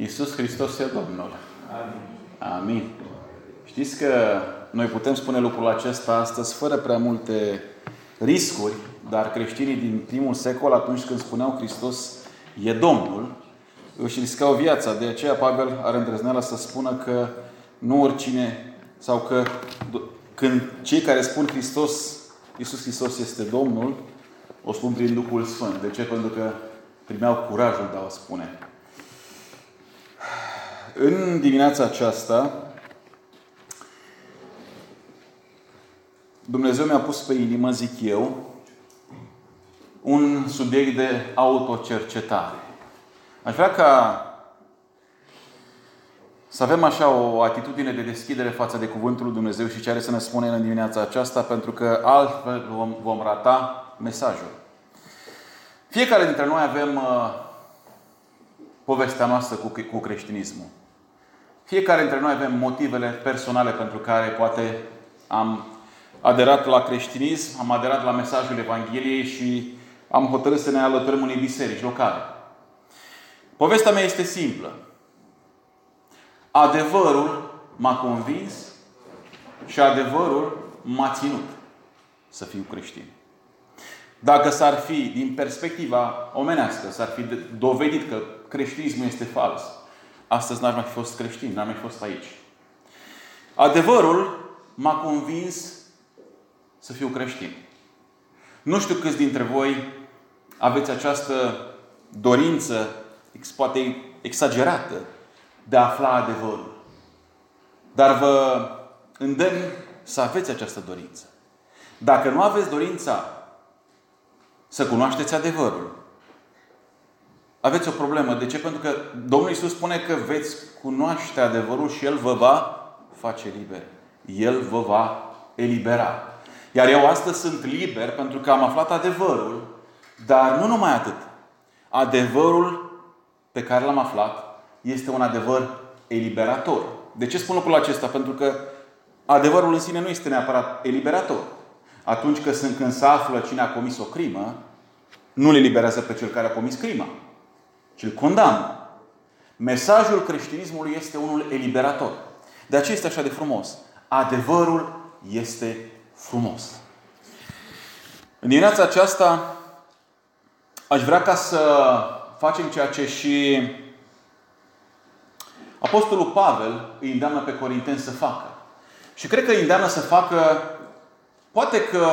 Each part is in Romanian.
Iisus Hristos e Domnul. Amin. Amin. Știți că noi putem spune lucrul acesta astăzi fără prea multe riscuri, dar creștinii din primul secol, atunci când spuneau Hristos e Domnul, își riscau viața. De aceea Pavel are îndrăzneala să spună că nu oricine, sau că când cei care spun Hristos, Iisus Hristos este Domnul, o spun prin Duhul Sfânt. De ce? Pentru că primeau curajul de a o spune. În dimineața aceasta, Dumnezeu mi-a pus pe inimă, zic eu, un subiect de autocercetare. Aș vrea ca să avem așa o atitudine de deschidere față de Cuvântul lui Dumnezeu și ce are să ne spune în dimineața aceasta, pentru că altfel vom rata mesajul. Fiecare dintre noi avem povestea noastră cu creștinismul. Fiecare dintre noi avem motivele personale pentru care poate am aderat la creștinism, am aderat la mesajul Evangheliei și am hotărât să ne alăturăm unei biserici locale. Povestea mea este simplă. Adevărul m-a convins și adevărul m-a ținut să fiu creștin. Dacă s-ar fi, din perspectiva omenească, s-ar fi dovedit că creștinismul este fals, astăzi n-ar mai fi fost creștin, n-ar mai fi fost aici. Adevărul m-a convins să fiu creștin. Nu știu câți dintre voi aveți această dorință, poate exagerată, de a afla adevărul. Dar vă îndemn să aveți această dorință. Dacă nu aveți dorința să cunoașteți adevărul, aveți o problemă. De ce? Pentru că Domnul Iisus spune că veți cunoaște adevărul și El vă va face liber. El vă va elibera. Iar eu astăzi sunt liber pentru că am aflat adevărul, dar nu numai atât. Adevărul pe care l-am aflat este un adevăr eliberator. De ce spun lucrul acesta? Pentru că adevărul în sine nu este neapărat eliberator. Atunci când se află cine a comis o crimă, nu le eliberează pe cel care a comis crima, ci îl condamnă. Mesajul creștinismului este unul eliberator. De aceea este așa de frumos. Adevărul este frumos. În dimineața aceasta aș vrea ca să facem ceea ce și Apostolul Pavel îi îndeamnă pe corinteni să facă. Și cred că îi îndeamnă să facă, poate că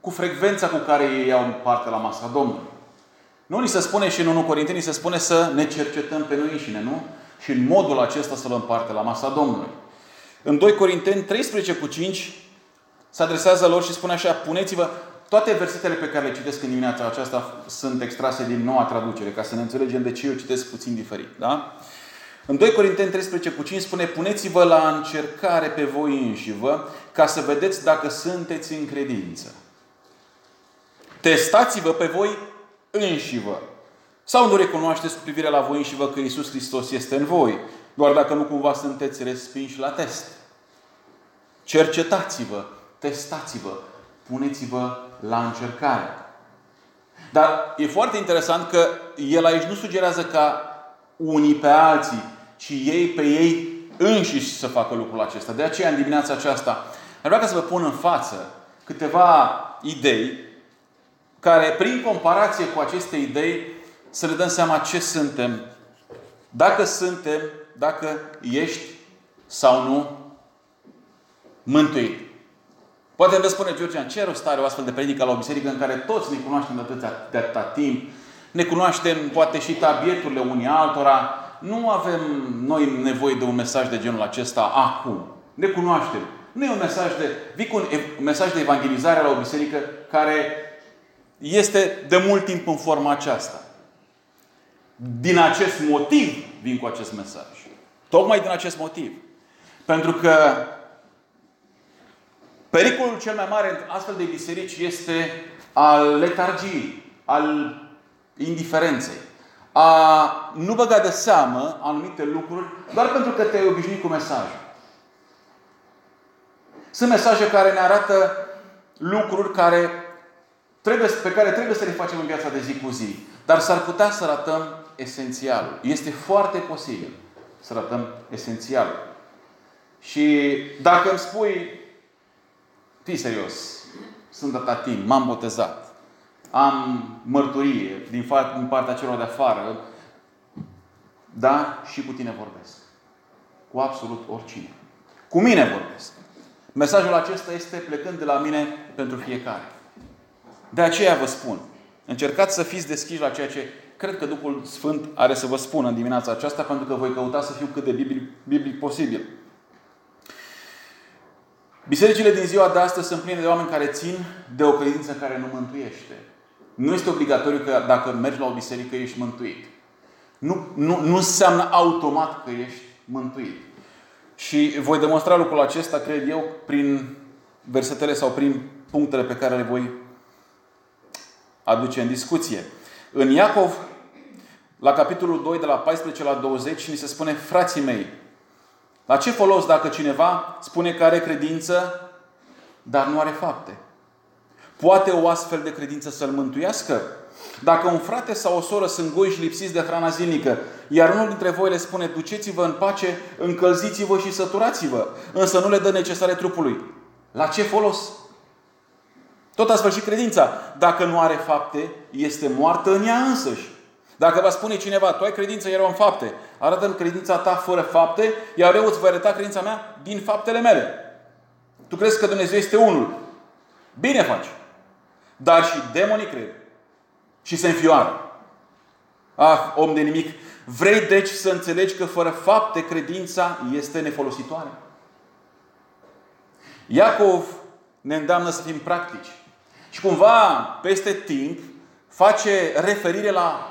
cu frecvența cu care ei iau parte la masa Domnului. Nu ni se spune și în 1 Corinteni se spune să ne cercetăm pe noi înșine, nu? Și în modul acesta să luăm parte la masa Domnului. În 2 Corinteni 13:5 se adresează lor și spune așa: puneți-vă... Toate versetele pe care le citesc în dimineața aceasta sunt extrase din Noua Traducere, ca să ne înțelegem de ce eu citesc puțin diferit. Da? În 2 Corinteni 13:5 spune: puneți-vă la încercare pe voi înșivă, ca să vedeți dacă sunteți în credință. Testați-vă pe voi înșivă. Sau nu recunoașteți cu privire la voi înșivă că Iisus Hristos este în voi, doar dacă nu cumva sunteți respinși la test. Cercetați-vă, testați-vă, puneți-vă la încercare. Dar e foarte interesant că el aici nu sugerează ca unii pe alții, ci ei pe ei înșiși să facă lucrul acesta. De aceea, în dimineața aceasta, ar vrea să vă pun în față câteva idei care, prin comparație cu aceste idei, să ne dăm seama ce suntem. Dacă ești sau nu mântuit. Poate îmi spune Georgian, ce rost are o astfel de predică la o biserică în care toți ne cunoaștem de atâta timp, ne cunoaștem poate și tabieturile unii altora, nu avem noi nevoie de un mesaj de genul acesta acum. Ne cunoaștem. Nu e un mesaj de evangelizare la o biserică care este de mult timp în forma aceasta. Din acest motiv vin cu acest mesaj. Tocmai din acest motiv. Pentru că pericolul cel mai mare în astfel de biserici este al letargiei, al indiferenței. A nu băga de seamă anumite lucruri doar pentru că te-ai obișnuit cu mesajul. Sunt mesaje care ne arată lucruri pe care trebuie să le facem în viața de zi cu zi. Dar s-ar putea să ratăm esențialul. Este foarte posibil să ratăm esențialul. Și dacă îmi spui, fii serios, sunt atatin, m-am botezat, am mărturie din partea celor de afară, da, și cu tine vorbesc. Cu absolut oricine. Cu mine vorbesc. Mesajul acesta este plecând de la mine pentru fiecare. De aceea vă spun, încercați să fiți deschiși la ceea ce cred că Duhul Sfânt are să vă spună în dimineața aceasta, pentru că voi căuta să fiu cât de biblic posibil. Bisericile din ziua de astăzi sunt pline de oameni care țin de o credință care nu mântuiește. Nu este obligatoriu că dacă mergi la o biserică ești mântuit. Nu înseamnă automat că ești mântuit. Și voi demonstra lucrul acesta, cred eu, prin versetele sau prin punctele pe care le voi aduce în discuție. În Iacov, la capitolul 2, de la 14 la 20, ni se spune: frații mei, la ce folos dacă cineva spune că are credință, dar nu are fapte? Poate o astfel de credință să-l mântuiască? Dacă un frate sau o soră sunt goi și lipsiți de hrana zilnică, iar unul dintre voi le spune: duceți-vă în pace, încălziți-vă și săturați-vă, însă nu le dă necesare trupului, la ce folos? Tot a sfârșit credința. Dacă nu are fapte, este moartă în ea însăși. Dacă va spune cineva: tu ai credință, iar eu am fapte, arată-mi credința ta fără fapte, iar eu îți voi arăta credința mea din faptele mele. Tu crezi că Dumnezeu este unul. Bine faci. Dar și demonii cred și se înfioară. Ah, om de nimic, vrei deci să înțelegi că fără fapte credința este nefolositoare? Iacov ne îndeamnă să fim practici. Și cumva, peste timp, face referire la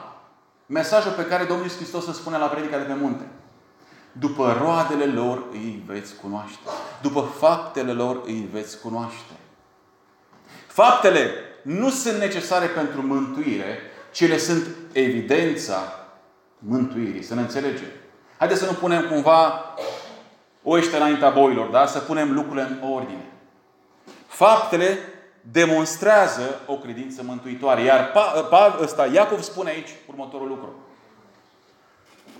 mesajul pe care Domnul Iisus Hristos îl spune la predica de pe munte. După roadele lor îi veți cunoaște. După faptele lor îi veți cunoaște. Faptele nu sunt necesare pentru mântuire, ci ele sunt evidența mântuirii. Să ne înțelegem. Haideți să nu punem cumva oiște înaintea boilor, da? Să punem lucrurile în ordine. Faptele demonstrează o credință mântuitoare. Iar Iacov spune aici următorul lucru.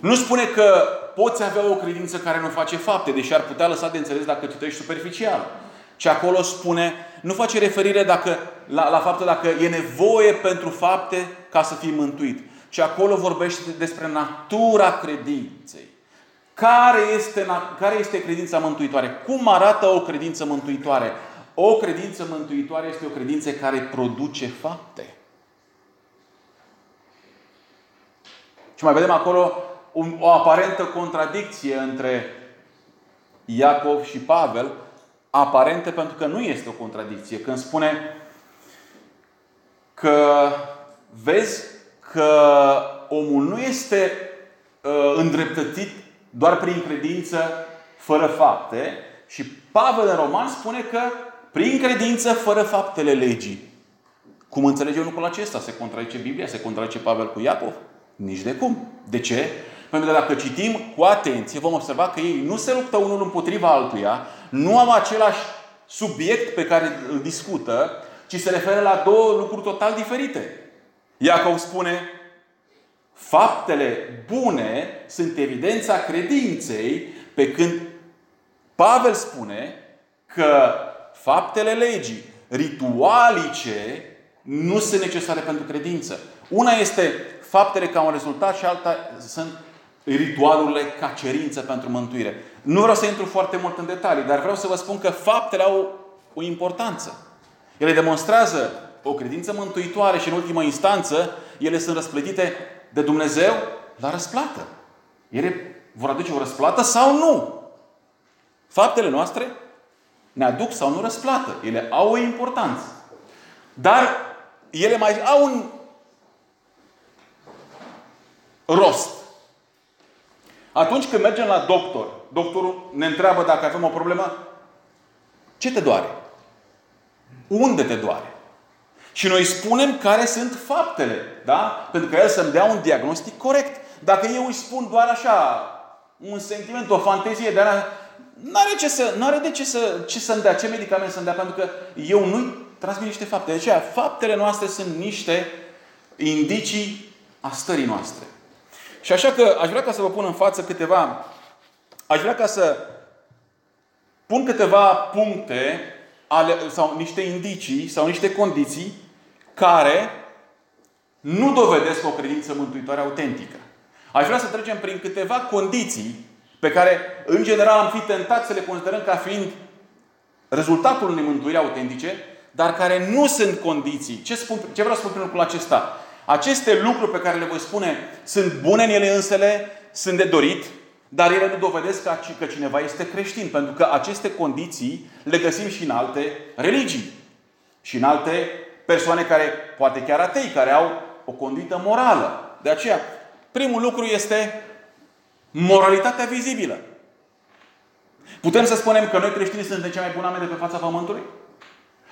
Nu spune că poți avea o credință care nu face fapte, deși ar putea lăsa de înțeles dacă citești superficial. Și acolo spune, nu face referire la faptul dacă e nevoie pentru fapte ca să fii mântuit. Și acolo vorbește despre natura credinței. Care este credința mântuitoare? Cum arată o credință mântuitoare? O credință mântuitoare este o credință care produce fapte. Și mai vedem acolo o aparentă contradicție între Iacov și Pavel. Aparentă pentru că nu este o contradicție. Când spune că vezi că omul nu este îndreptățit doar prin credință fără fapte. Și Pavel în Roman spune că prin credință, fără faptele legii. Cum înțelegem lucrul acesta? Se contradice Biblia? Se contradice Pavel cu Iacov? Nici de cum. De ce? Pentru că dacă citim cu atenție, vom observa că ei nu se luptă unul împotriva altuia, nu au același subiect pe care îl discută, ci se referă la două lucruri total diferite. Iacov spune: faptele bune sunt evidența credinței, pe când Pavel spune că faptele legii ritualice nu sunt necesare pentru credință. Una este faptele ca un rezultat și alta sunt ritualurile ca cerință pentru mântuire. Nu vreau să intru foarte mult în detalii, dar vreau să vă spun că faptele au o importanță. Ele demonstrează o credință mântuitoare și, în ultimă instanță, ele sunt răsplătite de Dumnezeu la răsplată. Ele vor aduce o răsplată sau nu? Faptele noastre ne aduc sau nu răsplată. Ele au o importanță. Dar ele mai au un rost. Atunci când mergem la doctor, doctorul ne întreabă dacă avem o problemă. Ce te doare? Unde te doare? Și noi spunem care sunt faptele. Da? Pentru că el să-mi dea un diagnostic corect. Dacă eu îi spun doar așa, un sentiment, o fantezie de aia, N-are de ce să-mi dea, ce medicament să-mi dea, pentru că eu nu-i transmit niște fapte. De aceea, faptele noastre sunt niște indicii a stării noastre. Și așa că aș vrea ca să vă pun în față câteva... Aș vrea ca să pun câteva puncte sau niște indicii sau niște condiții care nu dovedesc o credință mântuitoare autentică. Aș vrea să trecem prin câteva condiții pe care, în general, am fi tentat să le considerăm ca fiind rezultatul unei mântuiri autentice, dar care nu sunt condiții. Ce vreau să spun prin lucrul acesta? Aceste lucruri pe care le voi spune sunt bune în ele însele, sunt de dorit, dar ele nu dovedesc că cineva este creștin. Pentru că aceste condiții le găsim și în alte religii. Și în alte persoane care, poate chiar atei, care au o conduită morală. De aceea, primul lucru este moralitatea vizibilă. Putem să spunem că noi creștinii suntem cei mai buni oameni de pe fața Pământului?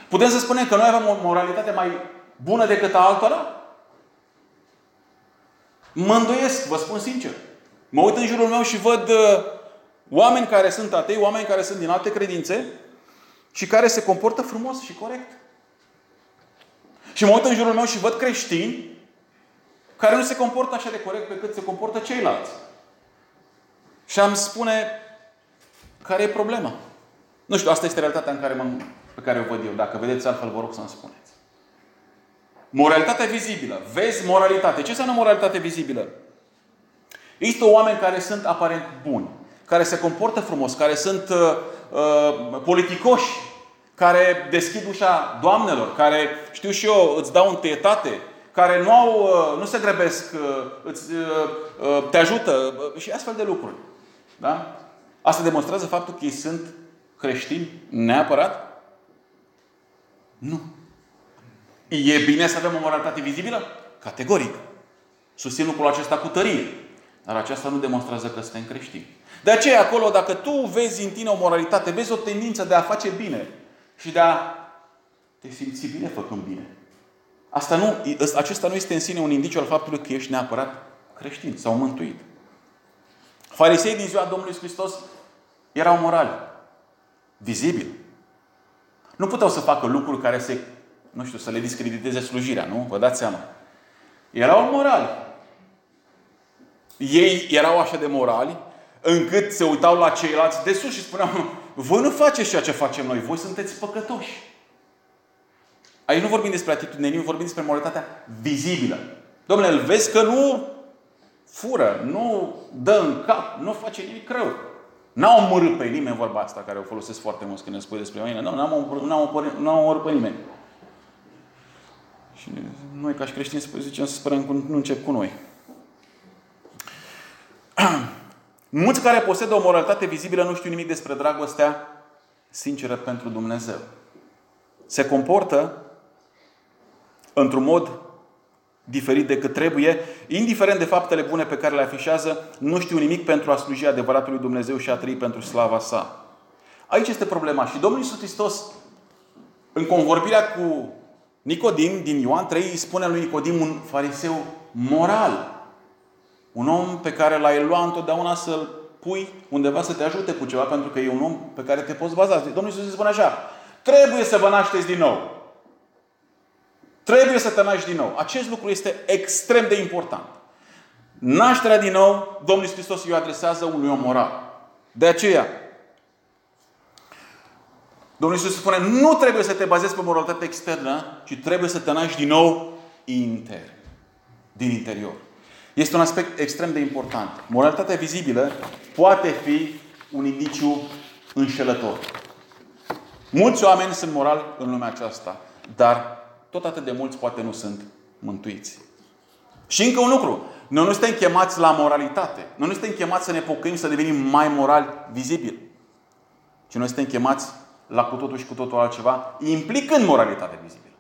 Putem să spunem că noi avem o moralitate mai bună decât a altora? Mă îndoiesc, vă spun sincer. Mă uit în jurul meu și văd oameni care sunt atei, oameni care sunt din alte credințe și care se comportă frumos și corect. Și mă uit în jurul meu și văd creștini care nu se comportă așa de corect pe cât se comportă ceilalți. Și am spune, care e problema? Nu știu, asta este realitatea pe care o văd eu. Dacă vedeți altfel, vă rog să-mi spuneți. Moralitatea vizibilă. Vezi moralitate. Ce înseamnă moralitate vizibilă? Există oameni care sunt aparent buni, care se comportă frumos, care sunt politicoși, care deschid ușa doamnelor, care, știu și eu, îți dau întâietate, care nu se grăbesc, te ajută și astfel de lucruri. Da? Asta demonstrează faptul că ei sunt creștini neapărat? Nu. E bine să avem o moralitate vizibilă? Categoric. Susțin lucrul acesta cu tărie. Dar aceasta nu demonstrează că suntem creștini. De aceea, acolo, dacă tu vezi în tine o moralitate, vezi o tendință de a face bine și de a te simți bine făcând bine. Acesta nu este în sine un indiciu al faptului că ești neapărat creștin sau mântuit. Farisei din ziua Domnului Hristos erau morali. Vizibili. Nu puteau să facă lucruri care să le discrediteze slujirea, nu? Vă dați seama. Erau morali. Ei erau așa de morali încât se uitau la ceilalți de sus și spuneau: voi nu faceți ceea ce facem noi, voi sunteți păcătoși. Aici nu vorbim despre atitudine, nu vorbim despre moralitatea vizibilă. Dom'le, îl vezi că nu fură, nu dă în cap, nu face nimic rău. N-au omorât pe nimeni, vorba asta care o folosesc foarte mult când îmi spui despre mine. Nu, n-au omorât pe nimeni. Și noi, ca și creștini, zicem să sperăm că nu încep cu noi. Mulți care posedă o moralitate vizibilă nu știu nimic despre dragostea sinceră pentru Dumnezeu. Se comportă într-un mod diferit decât trebuie, indiferent de faptele bune pe care le afișează, nu știu nimic pentru a sluji adevăratului Dumnezeu și a trăi pentru slava sa. Aici este problema. Și Domnul Iisus Hristos, în convorbirea cu Nicodim din Ioan 3, îi spune lui Nicodim, un fariseu moral. Un om pe care l-ai luat întotdeauna să-l pui undeva să te ajute cu ceva, pentru că e un om pe care te poți baza. Domnul Iisus îi spune așa: trebuie să vă nașteți din nou. Trebuie să te naști din nou. Acest lucru este extrem de important. Nașterea din nou, Domnul Iisus Hristos îi adresează unui om moral. De aceea, Domnul Iisus spune, nu trebuie să te bazezi pe moralitate externă, ci trebuie să te naști din nou din interior. Este un aspect extrem de important. Moralitatea vizibilă poate fi un indiciu înșelător. Mulți oameni sunt morali în lumea aceasta, dar tot atât de mulți poate nu sunt mântuiți. Și încă un lucru. Noi nu suntem chemați la moralitate. Noi nu suntem chemați să ne pocăim, să devenim mai morali vizibili. Ci noi suntem chemați la cu totul și cu totul altceva, implicând moralitatea vizibilă.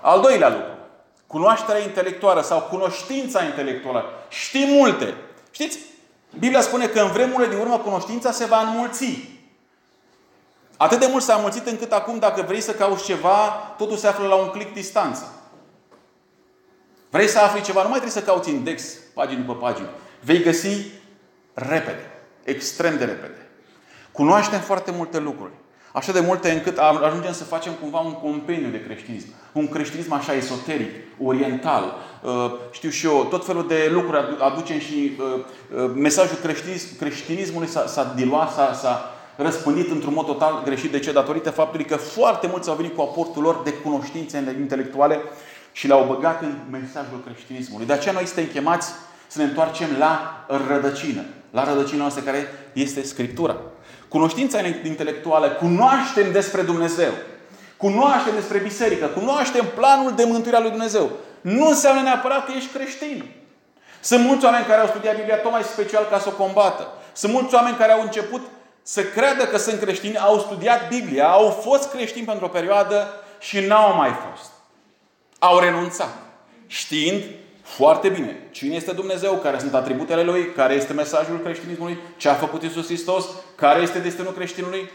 Al doilea lucru. Cunoașterea intelectuală sau cunoștința intelectuală. Știi multe. Știți? Biblia spune că în vremurile din urmă cunoștința se va înmulți. Atât de mult s-a înmulțit încât acum, dacă vrei să cauți ceva, totul se află la un click distanță. Vrei să afli ceva, nu mai trebuie să cauți index, pagini după pagini. Vei găsi repede. Extrem de repede. Cunoaștem foarte multe lucruri. așa de multe încât ajungem să facem cumva un compendiu de creștinism. Un creștinism așa esoteric, oriental. Știu și eu, tot felul de lucruri aducem și mesajul creștinismului s-a diluat, s-a răspândit într-un mod total greșit. De ce? Datorită faptului că foarte mulți au venit cu aportul lor de cunoștințe intelectuale și l-au băgat în mesajul creștinismului. De aceea noi suntem chemați să ne întoarcem la rădăcină. La rădăcina noastră care este Scriptura. Cunoștința intelectuală, cunoaștem despre Dumnezeu. Cunoaștem despre biserică. Cunoaștem planul de mântuire al lui Dumnezeu. Nu înseamnă neapărat că ești creștin. Sunt mulți oameni care au studiat Biblia tocmai special ca să o combată. Sunt mulți oameni care au început să creadă că sunt creștini, au studiat Biblia, au fost creștini pentru o perioadă și n-au mai fost. Au renunțat. Știind foarte bine cine este Dumnezeu, care sunt atributele Lui, care este mesajul creștinismului, ce a făcut Iisus Hristos, care este destinul creștinului.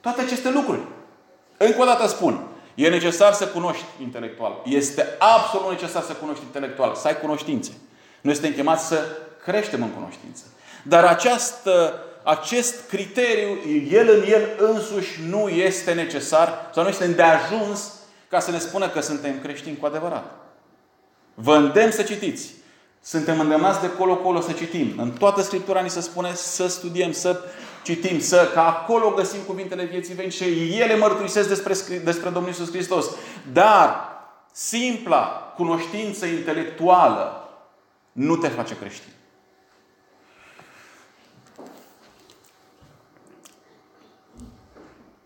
Toate aceste lucruri. Încă o dată spun, e necesar să cunoști intelectual. Este absolut necesar să cunoști intelectual, să ai cunoștințe. Noi suntem chemați să creștem în cunoștință. Dar acest criteriu, el însuși nu este necesar sau nu este îndeajuns ca să ne spună că suntem creștini cu adevărat. Vă îndemn să citiți. Suntem îndemnați de colo-colo să citim. În toată Scriptura ni se spune să studiem, să citim, că acolo găsim cuvintele vieții veni și ele mărturisesc despre Domnul Iisus Hristos. Dar simpla cunoștință intelectuală nu te face creștin.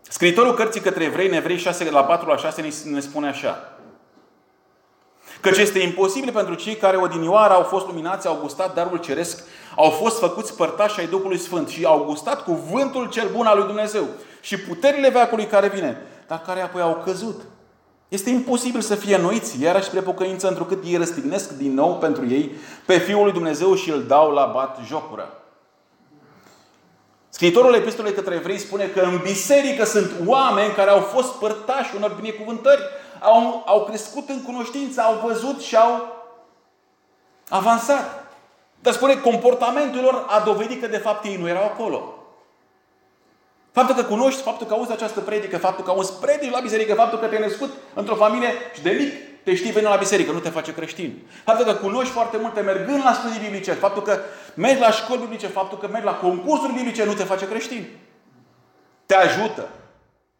Scriitorul cărții către evrei, în Evrei 6:4-6, ne spune așa. Căci este imposibil pentru cei care odinioară au fost luminați, au gustat darul ceresc, au fost făcuți părtași ai Duhului Sfânt și au gustat cuvântul cel bun al lui Dumnezeu și puterile veacului care vine, dar care apoi au căzut. Este imposibil să fie înnoiți, iarăși spre pocăință, întrucât ei răstignesc din nou pentru ei pe Fiul lui Dumnezeu și îl dau la batjocură. Scriitorul Epistolei către Evrei spune că în biserică sunt oameni care au fost părtași unor binecuvântări, au crescut în cunoștință, au văzut și au avansat. Dar spune, comportamentul lor a dovedit că de fapt ei nu erau acolo. Faptul că cunoști, faptul că auzi această predică, faptul că auzi predici la biserică, faptul că te-ai născut într-o familie și de mic te știi venind la biserică, nu te face creștin. Faptul că cunoști foarte multe mergând la studii biblice, faptul că mergi la școli biblice, faptul că mergi la concursuri biblice, nu te face creștin. Te ajută.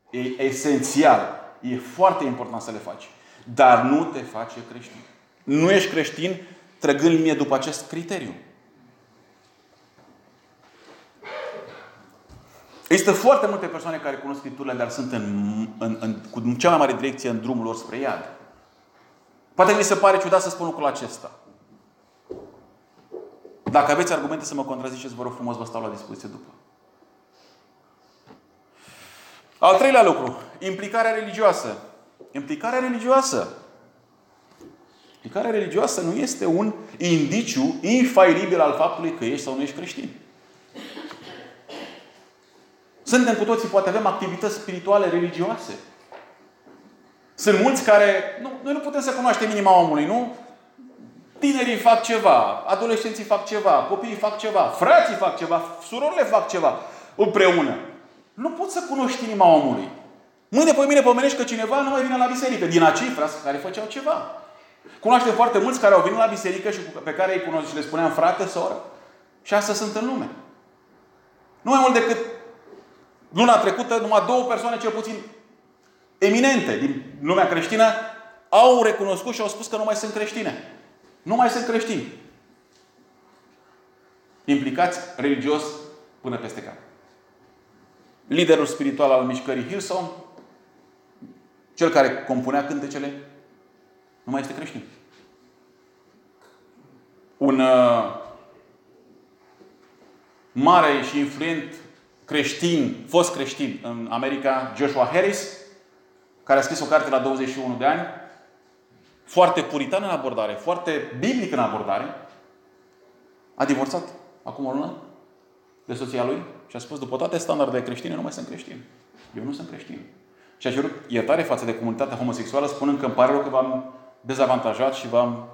E esențial. E foarte important să le faci. Dar nu te face creștin. Nu ești creștin trăgând linie după acest criteriu. Există foarte multe persoane care cunosc Scripturile, dar sunt cu cea mai mare direcție în drumul lor spre iad. Poate mi se pare ciudat să spun lucrul acesta. Dacă aveți argumente să mă contraziceți, vă rog frumos, vă stau la dispoziție după. Al treilea lucru. Implicarea religioasă. Implicarea religioasă. Implicarea religioasă nu este un indiciu infailibil al faptului că ești sau nu ești creștin. Suntem cu toții, poate avem activități spirituale religioase. Sunt mulți care... Noi nu putem să cunoaștem inima omului, nu? Tinerii fac ceva, adolescenții fac ceva, copiii fac ceva, frații fac ceva, surorile fac ceva împreună. Nu poți să cunoști inima omului. Mâine pe mine pomenești că cineva nu mai vine la biserică. Din acei frați care făceau ceva. Cunoaștem foarte mulți care au venit la biserică și pe care îi cunosc și le spuneam frate, soră. Și asta sunt în lume. Nu mai mult decât luna trecută, numai 2 persoane cel puțin eminente din lumea creștină au recunoscut și au spus că nu mai sunt creștine. Nu mai sunt creștini. Implicați religios până peste cap. Liderul spiritual al mișcării Hillsong, cel care compunea cântecele, nu mai este creștin. Un mare și influent creștin, fost creștin în America, Joshua Harris, care a scris o carte la 21 de ani, foarte puritan în abordare, foarte biblic în abordare, a divorțat acum o lună de soția lui și a spus, după toate standardele creștine, nu mai sunt creștin. Eu nu sunt creștin. Și a cerut iertare față de comunitatea homosexuală, spunând că îmi pare rău că v-am dezavantajat și v-am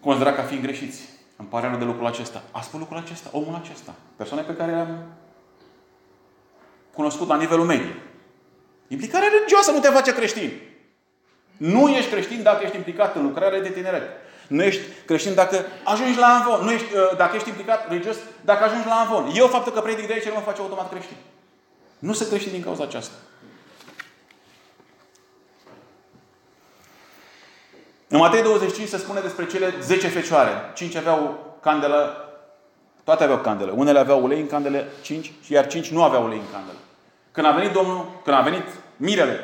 considerat ca fiind greșiți. Îmi pare rău de lucrul acesta. A spus lucrul acesta, omul acesta. Persoane pe care cunoscut la nivelul mediu. Implicarea religioasă nu te face creștin. Nu ești creștin dacă ești implicat în lucrarea de tineret. Nu ești creștin dacă ajungi la amvon. Nu ești, dacă ești implicat religios, dacă ajungi la amvon. Eu, faptul că predic de aici, nu mă face automat creștin. Nu se crește din cauza aceasta. În Matei 25 se spune despre cele 10 fecioare. 5 aveau candelă. Toate aveau candelă. Unele aveau ulei în candelă, 5, iar 5 nu aveau ulei în candelă. Când a venit Domnul, când a venit mirele,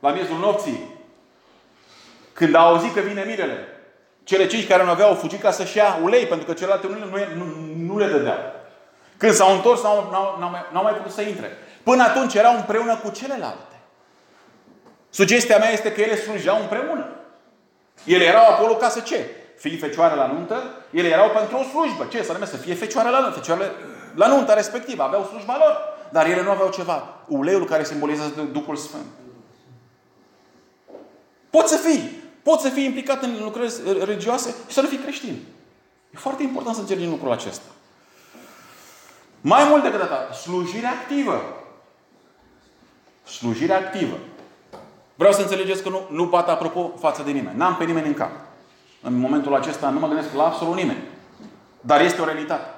la miezul nopții, când au auzit că vine mirele, cele 5 care nu aveau au fugit ca să-și ia ulei, pentru că celelalte nu le dădeau. Când s-au întors, n-au mai putut să intre. Până atunci erau împreună cu celelalte. Sugestia mea este că ele slujeau împreună. Ele erau acolo ca să ce? Fii fecioare la nuntă, ele erau pentru o slujbă. Ce? Să numesc să fie fecioare la nuntă. Fecioarele la nunta respectivă. Aveau slujba lor. Dar ele nu aveau ceva. Uleiul care simbolizează Duhul Sfânt. Poți să fii implicat în lucrări religioase și să nu fii creștin. E foarte important să înțelegi lucrul acesta. Mai mult decât atât, slujire activă. Slujire activă. Vreau să înțelegeți că nu bat apropo față de nimeni. N-am pe nimeni în cap. În momentul acesta nu mă gândesc la absolut nimeni. Dar este o realitate.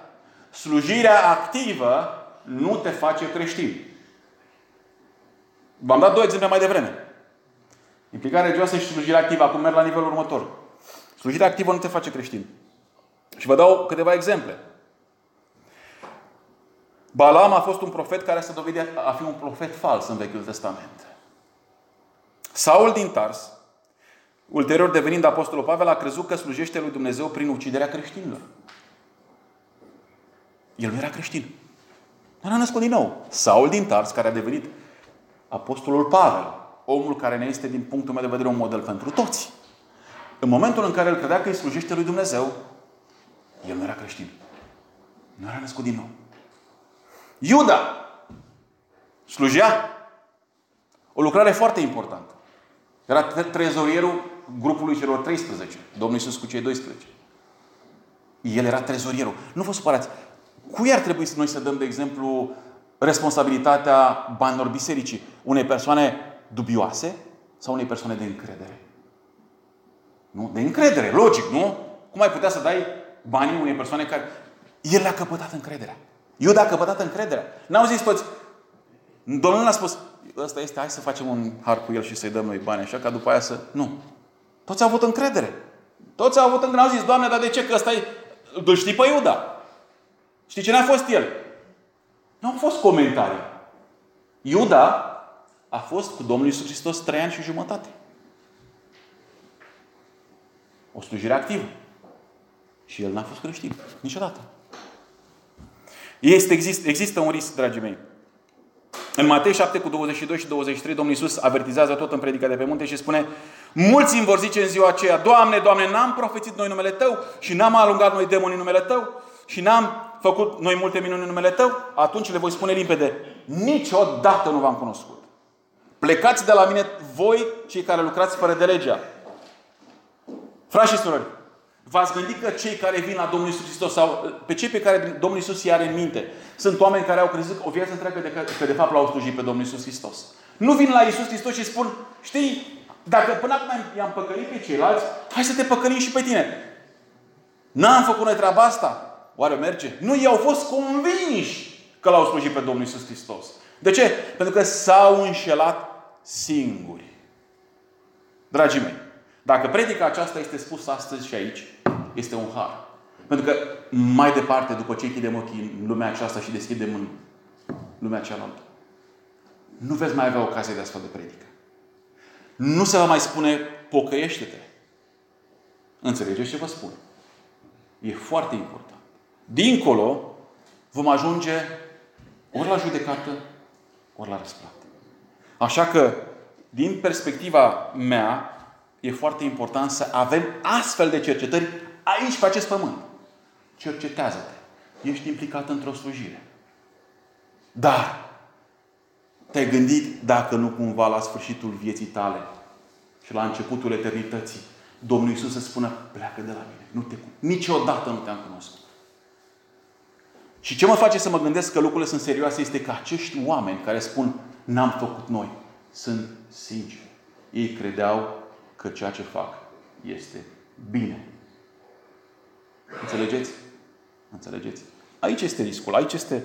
Slujirea activă nu te face creștin. V-am dat 2 exemple mai devreme. Implicarea religioasă și slujirea activă. Acum merg la nivelul următor. Slujirea activă nu te face creștin. Și vă dau câteva exemple. Balaam a fost un profet care s-a dovedit a fi un profet fals în Vechiul Testament. Saul din Tars, ulterior devenind apostolul Pavel, a crezut că slujește lui Dumnezeu prin uciderea creștinilor. El nu era creștin. Nu a născut din nou. Saul din Tars, care a devenit apostolul Pavel, omul care ne este, din punctul meu de vedere, un model pentru toți. În momentul în care el credea că îi slujește lui Dumnezeu, el nu era creștin. Nu era născut din nou. Iuda slujea o lucrare foarte importantă. Era trezorierul grupului celor 13. Domnul Iisus cu cei 12. El era trezorierul. Nu vă supărați. Cui ar trebui noi să dăm, de exemplu, responsabilitatea banilor bisericii? Unei persoane dubioase sau unei persoane de încredere? Nu? De încredere, logic, nu? Cum ai putea să dai banii unei persoane care... El a căpătat încrederea. Iuda a căpătat încrederea. N-au zis toți. Domnul n-a spus, ăsta este, hai să facem un har cu el și să-i dăm noi bani, așa, ca după aia să... Nu. Toți au avut încredere. Toți au avut încredere. N-au zis, Doamne, dar de ce? Că ăsta e... Îl știi pe Iuda. Știi ce n-a fost el? Nu au fost comentarii. Iuda a fost cu Domnul Iisus Hristos 3 ani și jumătate. O slujire activă. Și el n-a fost creștin. Niciodată. Există un risc, dragii mei. În Matei 7 cu 22 și 23, Domnul Iisus avertizează tot în predica de pe munte și spune: mulți îmi vor zice în ziua aceea, Doamne, Doamne, n-am profețit noi numele Tău și n-am alungat noi demoni în numele Tău și n-am făcut noi multe minuni în numele Tău. Atunci le voi spune limpede: niciodată nu v-am cunoscut. Plecați de la mine voi, cei care lucrați fără de legea. Frați și surori, v-ați gândit că cei care vin la Domnul Iisus Hristos sau pe cei pe care Domnul Iisus îi are în minte sunt oameni care au crezut o viață întreagă că de fapt l-au slujit pe Domnul Iisus Hristos. Nu vin la Iisus Hristos și spun: știi, dacă până acum i-am păcălit pe ceilalți, hai să te păcălim și pe tine. N-am făcut noi treaba asta. Oare merge? Nu, ei au fost convinși că l-au slujit pe Domnul Iisus Hristos. De ce? Pentru că s-au înșelat singuri. Dragii mei, dacă predica aceasta este spusă astăzi și aici, este un har. Pentru că mai departe, după ce închidem ochii în lumea aceasta și deschidem în lumea cealaltă, nu veți mai avea ocazie de astfel de predică. Nu se va mai spune: pocăiește-te. Înțelegeți ce vă spun? E foarte important. Dincolo vom ajunge ori la judecată, ori la răsplată. Așa că, din perspectiva mea, e foarte important să avem astfel de cercetări aici, pe acest pământ. Cercetează-te. Ești implicat într-o slujire. Dar te-ai gândit dacă nu cumva la sfârșitul vieții tale și la începutul eternității Domnul Iisus să spună: pleacă de la mine. Niciodată nu te-am cunoscut. Și ce mă face să mă gândesc că lucrurile sunt serioase este că acești oameni care spun n-am făcut noi, sunt sinceri. Ei credeau că ceea ce fac este bine. Înțelegeți? Înțelegeți? Aici este riscul, aici este...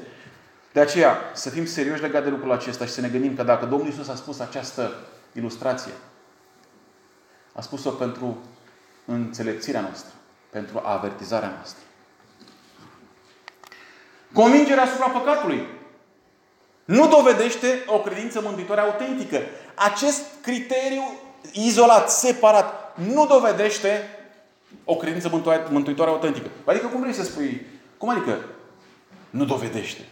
De aceea, să fim serioși legat de lucrul acesta și să ne gândim că dacă Domnul Iisus a spus această ilustrație, a spus-o pentru înțelepțirea noastră, pentru avertizarea noastră. Convingerea asupra păcatului nu dovedește o credință mântuitoare autentică. Acest criteriu izolat, separat, nu dovedește o credință mântuitoare autentică. Adică cum vrei să spui? Cum adică? Nu dovedește.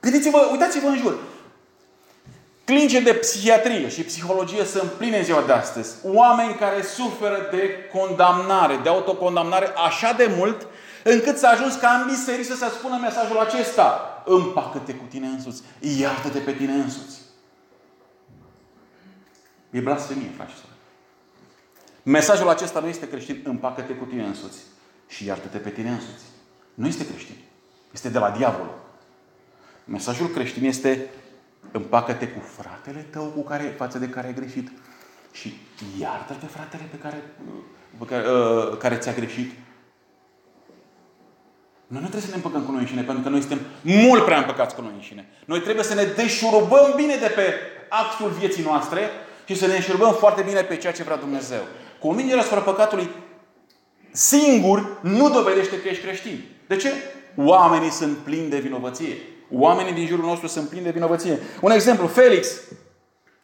Gândiți-vă, uitați-vă în jur. Clinici de psihiatrie și psihologie sunt pline în ziua de astăzi. Oameni care suferă de condamnare, de autocondamnare așa de mult, încât s-a ajuns ca în biserică să se spună mesajul acesta. Împacă-te cu tine însuți. Iartă-te pe tine însuți. E blasfemie, fraților. Mesajul acesta nu este creștin. Împacă-te cu tine însuți și iartă-te pe tine însuți. Nu este creștin. Este de la diavol. Mesajul creștin este împacă-te cu fratele tău cu care, față de care ai greșit și iartă-l pe fratele pe care ți-a greșit. Noi nu trebuie să ne împăcăm cu noi înșine, pentru că noi suntem mult prea împăcați cu noi înșine. Noi trebuie să ne deșurubăm bine de pe axul vieții noastre și să ne înșurubăm foarte bine pe ceea ce vrea Dumnezeu. Convingerea asupra păcatului singur nu dovedește că ești creștin. De ce? Oamenii sunt plini de vinovăție. Oamenii din jurul nostru sunt plini de vinovăție. Un exemplu, Felix.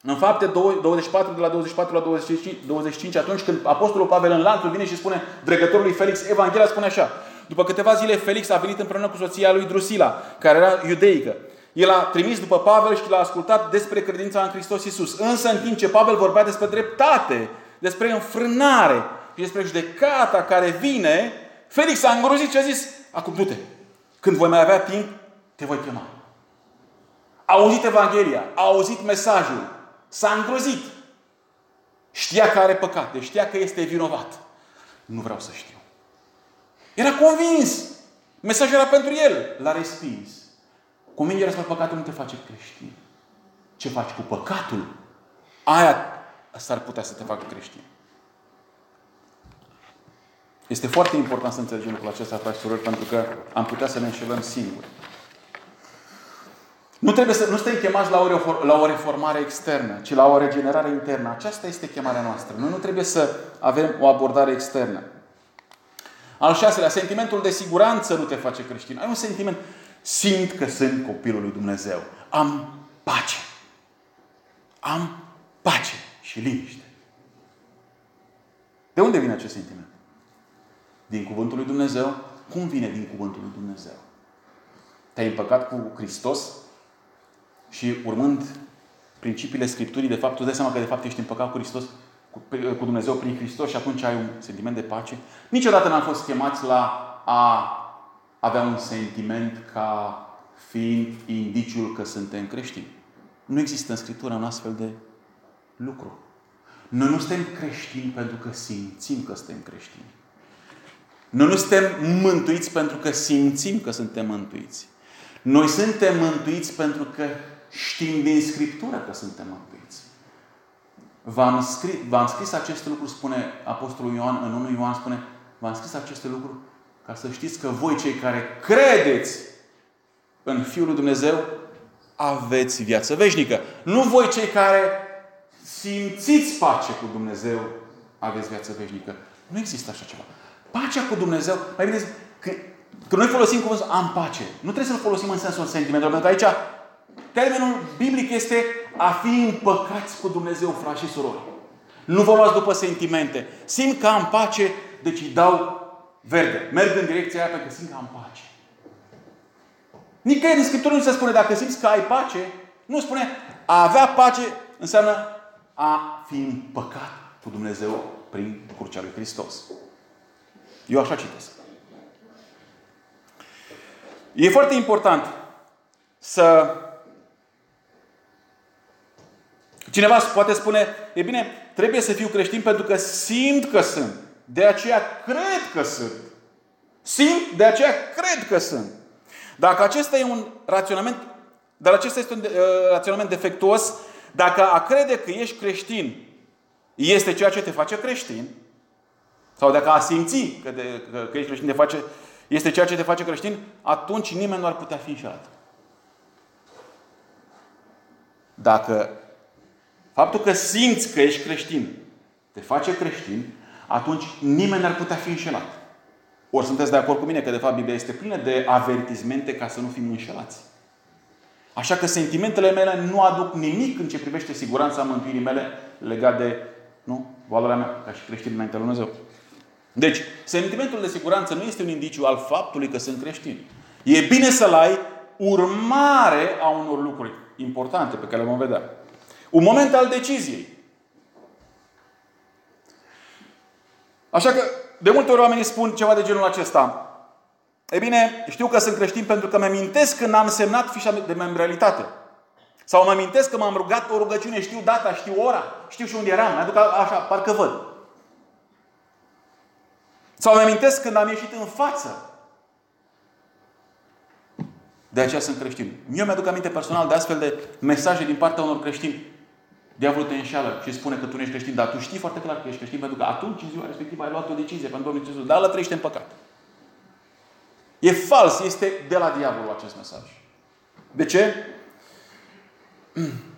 În Fapte 24, de la 24 la 25, atunci când apostolul Pavel în lanțul vine și spune dregătorului Felix, Evanghelia spune așa. După câteva zile, Felix a venit împreună cu soția lui Drusila, care era iudeică. El a trimis după Pavel și l-a ascultat despre credința în Hristos Iisus. Însă, în timp ce Pavel vorbea despre dreptate, despre înfrânare și despre judecata care vine, Felix a îngrozit și a zis, acum du-te, când voi mai avea timp, te voi chema. A auzit Evanghelia, a auzit mesajul, s-a îngrozit. Știa că are păcate, știa că este vinovat. Nu vreau să știu. Era convins. Mesajul era pentru el. L-a respins. Convingerea asupra păcatului nu te face creștin. Ce faci cu păcatul? Aia s-ar putea să te facă creștin. Este foarte important să înțelegem lucrul acesta, frate și surori, pentru că am putea să ne înșelăm singuri. Nu suntem chemați la o reformare externă, ci la o regenerare internă. Aceasta este chemarea noastră. Noi nu trebuie să avem o abordare externă. Al șaselea, sentimentul de siguranță nu te face creștin. Ai un sentiment, simt că sunt copilul lui Dumnezeu. Am pace. Am pace și liniște. De unde vine acest sentiment? Din cuvântul lui Dumnezeu? Cum vine din cuvântul lui Dumnezeu? Te-ai împăcat cu Hristos și urmând principiile Scripturii, de fapt, tu îți dai seama că de fapt ești împăcat cu Hristos, cu Dumnezeu prin Hristos și atunci ai un sentiment de pace. Niciodată n-am fost chemați la a avea un sentiment ca fiind indiciul că suntem creștini. Nu există în Scriptură un astfel de lucru. Noi nu suntem creștini pentru că simțim că suntem creștini. Noi nu suntem mântuiți pentru că simțim că suntem mântuiți. Noi suntem mântuiți pentru că știm din Scriptură că suntem mântuiți. V-am scris aceste lucruri, spune apostolul Ioan, în 1 Ioan spune, v-am scris aceste lucruri ca să știți că voi, cei care credeți în Fiul lui Dumnezeu, aveți viață veșnică. Nu voi, cei care simțiți pace cu Dumnezeu, aveți viață veșnică. Nu există așa ceva. Pacea cu Dumnezeu, mai bine că noi folosim cuvântul am pace. Nu trebuie să-l folosim în sensul sentimental, pentru că aici termenul biblic este a fi împăcați cu Dumnezeu, frați și surori. Nu vă luați după sentimente. Simt că am pace, deci îi dau verde. Merg în direcția aia pentru că simt că am pace. Nicăieri în Scriptură nu se spune dacă simți că ai pace, nu spune a avea pace înseamnă a fi împăcat cu Dumnezeu prin crucea lui Hristos. Eu așa citesc. E foarte important să... Cineva poate spune, e bine, trebuie să fiu creștin pentru că simt că sunt. De aceea cred că sunt. Simt, de aceea cred că sunt. Dacă acesta e un raționament, dar acesta este un raționament defectuos, dacă a crede că ești creștin este ceea ce te face creștin, sau dacă a simți că ești creștin este ceea ce te face creștin, atunci nimeni nu ar putea fi înșelat. Dacă faptul că simți că ești creștin te face creștin, atunci nimeni n-ar putea fi înșelat. Ori sunteți de acord cu mine că de fapt Biblia este plină de avertismente ca să nu fim înșelați. Așa că sentimentele mele nu aduc nimic în ce privește siguranța mântuirii mele legat de, nu, valoarea mea ca și creștin înaintea lui Dumnezeu. Deci, sentimentul de siguranță nu este un indiciu al faptului că sunt creștin. E bine să-l ai urmare a unor lucruri importante pe care le vom vedea. Un moment al deciziei. Așa că, de multe ori oamenii spun ceva de genul acesta. Ei bine, știu că sunt creștin pentru că mi-amintesc când am semnat fișa de membralitate. Sau mi-amintesc că m-am rugat o rugăciune, știu data, știu ora, știu și unde eram, mi-aduc așa, parcă văd. Sau mi-amintesc când am ieșit în față. De aceea sunt creștin. Eu mi-aduc aminte personal de astfel de mesaje din partea unor creștini. Diavolul te înșeală și spune că tu nu ești creștin, dar tu știi foarte clar că ești creștin pentru că atunci, în ziua respectivă, ai luat o decizie pentru Domnul Iisus, dar ăla trăiește în păcat. E fals, este de la diavolul acest mesaj. De ce?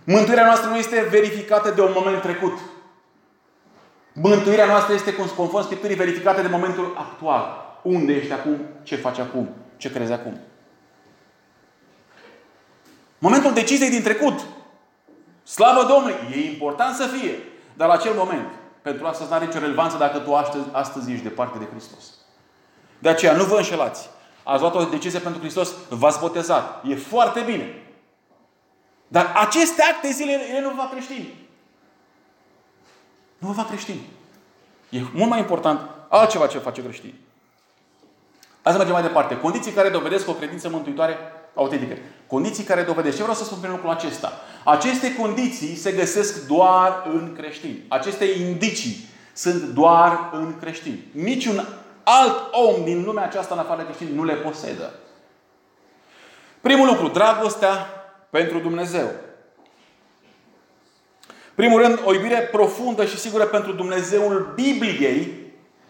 Mântuirea noastră nu este verificată de un moment trecut. Mântuirea noastră este, conform Scripturii, verificată de momentul actual. Unde ești acum? Ce faci acum? Ce crezi acum? Momentul deciziei din trecut. Slavă Domnului! E important să fie. Dar la acel moment, pentru asta nu are nicio relevanță dacă tu astăzi ești departe de Hristos. De aceea, nu vă înșelați. Ați luat o decizie pentru Hristos, v-ați botezat. E foarte bine. Dar aceste acte zilele, ele nu vă fac creștini. Nu vă fac creștini. E mult mai important altceva ce face creștini. Hai să mergem mai departe. Condiții care dovedesc o credință mântuitoare autentică. Condiții care dovedesc. Ce vreau să spun prin lucrul acesta? Aceste condiții se găsesc doar în creștini. Aceste indicii sunt doar în creștini. Niciun alt om din lumea aceasta, în afară de creștini, nu le posedă. Primul lucru, dragostea pentru Dumnezeu. Primul rând, o iubire profundă și sigură pentru Dumnezeul Bibliei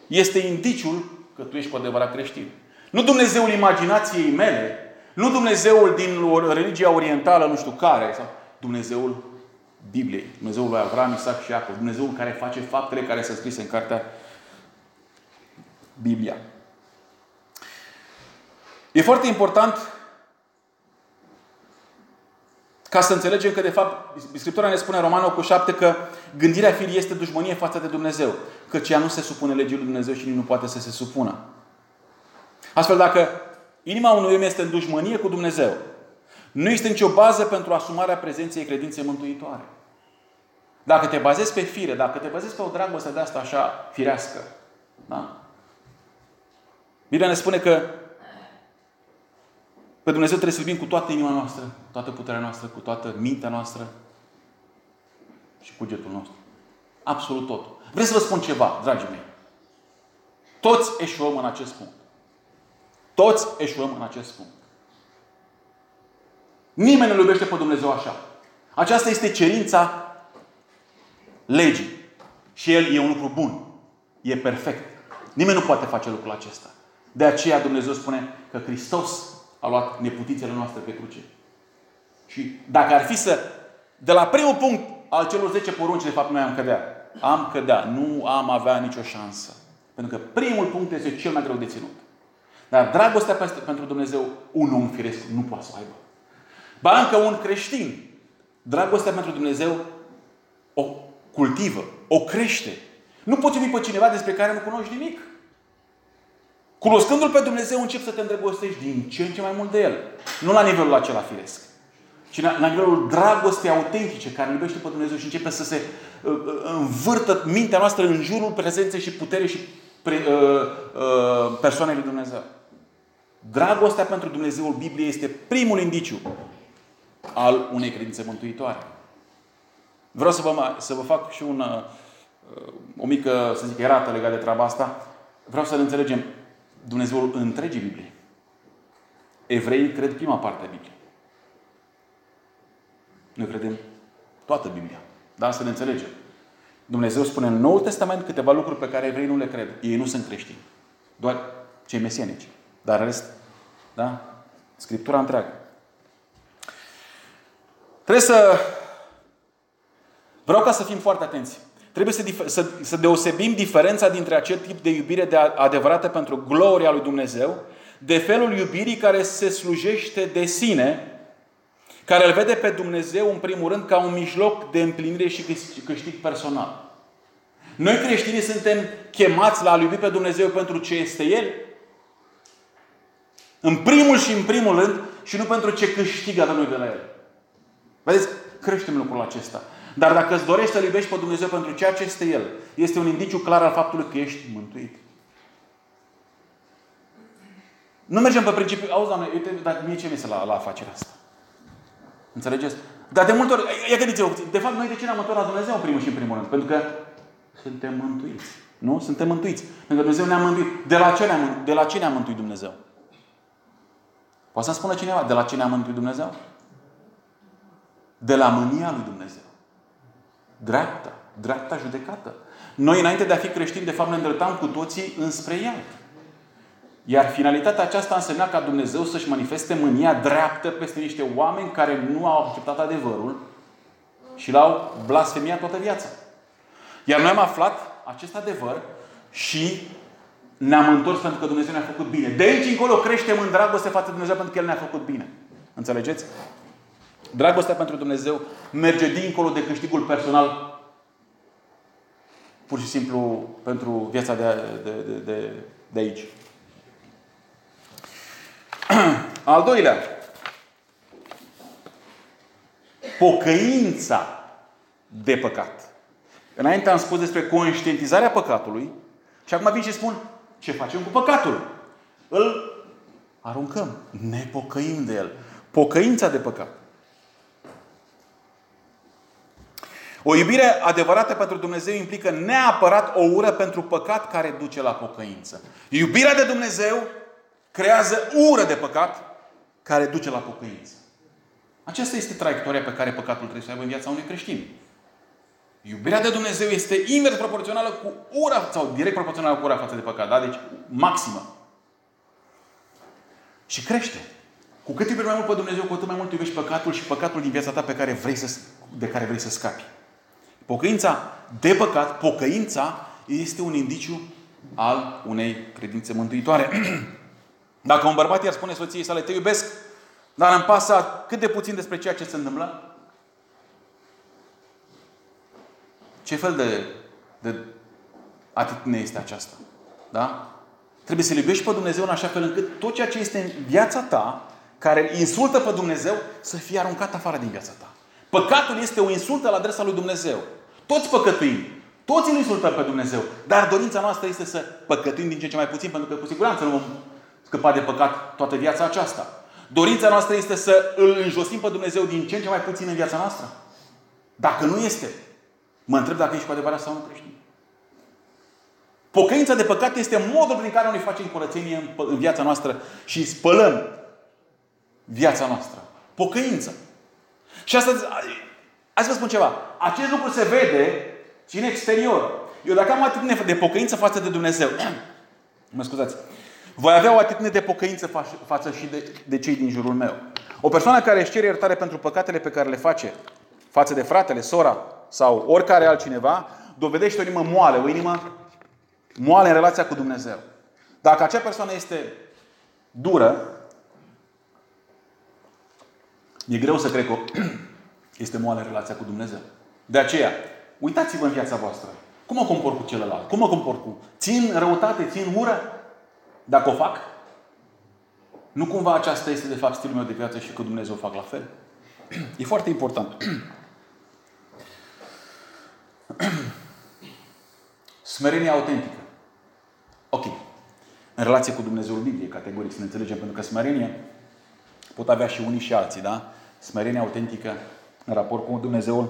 este indiciul că tu ești cu adevărat creștin. Nu Dumnezeul imaginației mele, nu Dumnezeul din religia orientală, nu știu care, sau Dumnezeul Bibliei. Dumnezeul lui Avram, Isaac și Iacov. Dumnezeul care face faptele care sunt scrise în cartea Biblia. E foarte important ca să înțelegem că, de fapt, Scriptura ne spune Romani 8:7 că gândirea firii este dușmănie față de Dumnezeu. Căci ea nu se supune legii lui Dumnezeu și nu poate să se supună. Astfel, dacă inima unui om este în dușmănie cu Dumnezeu, nu este nicio bază pentru asumarea prezenței credinței mântuitoare. Dacă te bazezi pe fire, dacă te bazezi pe o dragoste de asta așa firească, da? Biblia ne spune că pe Dumnezeu trebuie să-L iubim cu toată inima noastră, cu toată puterea noastră, cu toată mintea noastră și cugetul nostru. Absolut tot. Vreau să vă spun ceva, dragii mei. Toți eșuăm în acest punct. Toți eșuăm în acest punct. Nimeni nu iubește pe Dumnezeu așa. Aceasta este cerința legii. Și El e un lucru bun. E perfect. Nimeni nu poate face lucrul acesta. De aceea Dumnezeu spune că Hristos a luat neputițele noastre pe cruce. Și dacă ar fi să... De la primul punct al celor 10 porunci, de fapt, noi am cădea. Am cădea. Nu am avea nicio șansă. Pentru că primul punct este cel mai greu de ținut. Dar dragostea pentru Dumnezeu, un om firesc nu poate să o aibă. Ba încă un creștin, dragostea pentru Dumnezeu o cultivă, o crește. Nu poți iubi pe cineva despre care nu cunoști nimic. Cunoscându-L pe Dumnezeu, începi să te îndrăgostești din ce în ce mai mult de El. Nu la nivelul acela firesc, ci la nivelul dragostei autentice care iubește pe Dumnezeu și începe să se învârtă mintea noastră în jurul prezenței și puterii și persoanei lui Dumnezeu. Dragostea pentru Dumnezeul Bibliei este primul indiciu al unei credințe mântuitoare. Vreau să vă fac și o mică, să zic, erată legată de treaba asta. Vreau să ne înțelegem. Dumnezeul întregii Bibliei. Evreii cred prima parte a Bibliei. Noi credem toată Biblia. Dar să ne înțelegem. Dumnezeu spune în Noul Testament câteva lucruri pe care evreii nu le cred. Ei nu sunt creștini. Doar cei mesianici. Dar rest, da? Scriptura întreagă. Vreau ca să fim foarte atenți. Trebuie să deosebim diferența dintre acest tip de iubire de adevărată pentru gloria lui Dumnezeu de felul iubirii care se slujește de sine, care îl vede pe Dumnezeu, în primul rând, ca un mijloc de împlinire și câștig personal. Noi creștinii suntem chemați la a iubi pe Dumnezeu pentru ce este El. În primul și în primul rând și nu pentru ce câștigă noi de la El. Vedeți? Creștem lucrul acesta. Dar dacă îți dorești să-L iubești pe Dumnezeu pentru ceea ce este El, este un indiciu clar al faptului că ești mântuit. Nu mergem pe principiu. Auzi, Doamne, uite, dar mie ce mi se la afacerea asta? Înțelegeți? Dar de multe ori, ia gândiți-vă, de fapt, noi de ce ne-am întors la Dumnezeu în primul și în primul rând? Pentru că suntem mântuiți. Nu? Suntem mântuiți. Pentru că Dumnezeu ne-a mântuit. De la ce ne-a mântuit Dumnezeu? Poate să-mi spună cineva, de la ce ne-a mântuit Dumnezeu? De la mânia lui Dumnezeu. Dreapta judecată. Noi, înainte de a fi creștini, de fapt ne îndreptam cu toții înspre El. Iar finalitatea aceasta însemna ca Dumnezeu să-și manifeste mânia dreaptă peste niște oameni care nu au acceptat adevărul și l-au blasfemiat toată viața. Iar noi am aflat acest adevăr și ne-am întors pentru că Dumnezeu ne-a făcut bine. De aici încolo creștem în dragoste față de Dumnezeu pentru că El ne-a făcut bine. Înțelegeți? Dragostea pentru Dumnezeu merge dincolo de câștigul personal pur și simplu pentru viața de aici. Al doilea. Pocăința de păcat. Înainte am spus despre conștientizarea păcatului și acum vin și spun ce facem cu păcatul? Îl aruncăm. Ne pocăim de el. Pocăința de păcat. O iubire adevărată pentru Dumnezeu implică neapărat o ură pentru păcat care duce la pocăință. Iubirea de Dumnezeu creează ură de păcat care duce la pocăință. Aceasta este traiectoria pe care păcatul trebuie să aibă în viața unui creștin. Iubirea de Dumnezeu este invers proporțională cu ura sau direct proporțională cu ura față de păcat. Da? Deci maximă. Și crește. Cu cât iubești mai mult pe Dumnezeu, cu atât mai mult iubești păcatul și păcatul din viața ta de care vrei să scapi. Pocăința de păcat, pocăința este un indiciu al unei credințe mântuitoare. Dacă un bărbat i-ar spune soției sale, te iubesc, dar îmi pasă cât de puțin despre ceea ce se întâmplă? Ce fel de atitudine este aceasta? Da? Trebuie să-L iubești pe Dumnezeu în așa fel încât tot ceea ce este în viața ta, care îl insultă pe Dumnezeu, să fie aruncat afară din viața ta. Păcatul este o insultă la adresa lui Dumnezeu. Toți păcătuim. Toți îl insultăm pe Dumnezeu. Dar dorința noastră este să păcătuim din ce mai puțin, pentru că cu siguranță nu vom scăpa de păcat toată viața aceasta. Dorința noastră este să îl înjosim pe Dumnezeu din ce în ce mai puțin în viața noastră. Dacă nu este, mă întreb dacă ești cu adevărat sau nu creștin. Pocăința de păcat este modul prin care noi facem curățenie în viața noastră și spălăm viața noastră. Pocăința. Și asta, hai să vă spun ceva. Acest lucru se vede și în exterior. Eu dacă am o atitudine de pocăință față de Dumnezeu, mă scuzați, voi avea o atitudine de pocăință față și de cei din jurul meu. O persoană care își cere iertare pentru păcatele pe care le face față de fratele, sora sau oricare altcineva, dovedește o inimă moale, o inimă moale în relația cu Dumnezeu. Dacă acea persoană este dură, e greu să cred că este moale relația cu Dumnezeu. De aceea, uitați-vă în viața voastră. Cum mă comport cu celălalt? Cum mă comport cu? Țin răutate? Țin ură? Dacă o fac? Nu cumva aceasta este de fapt stilul meu de viață și că Dumnezeu o fac la fel? E foarte important. Smerenia autentică. Ok. În relație cu Dumnezeul Biblie, categoric, să ne înțelegem, pentru că smerenia pot avea și unii și alții, da? Smerenia autentică în raport cu Dumnezeul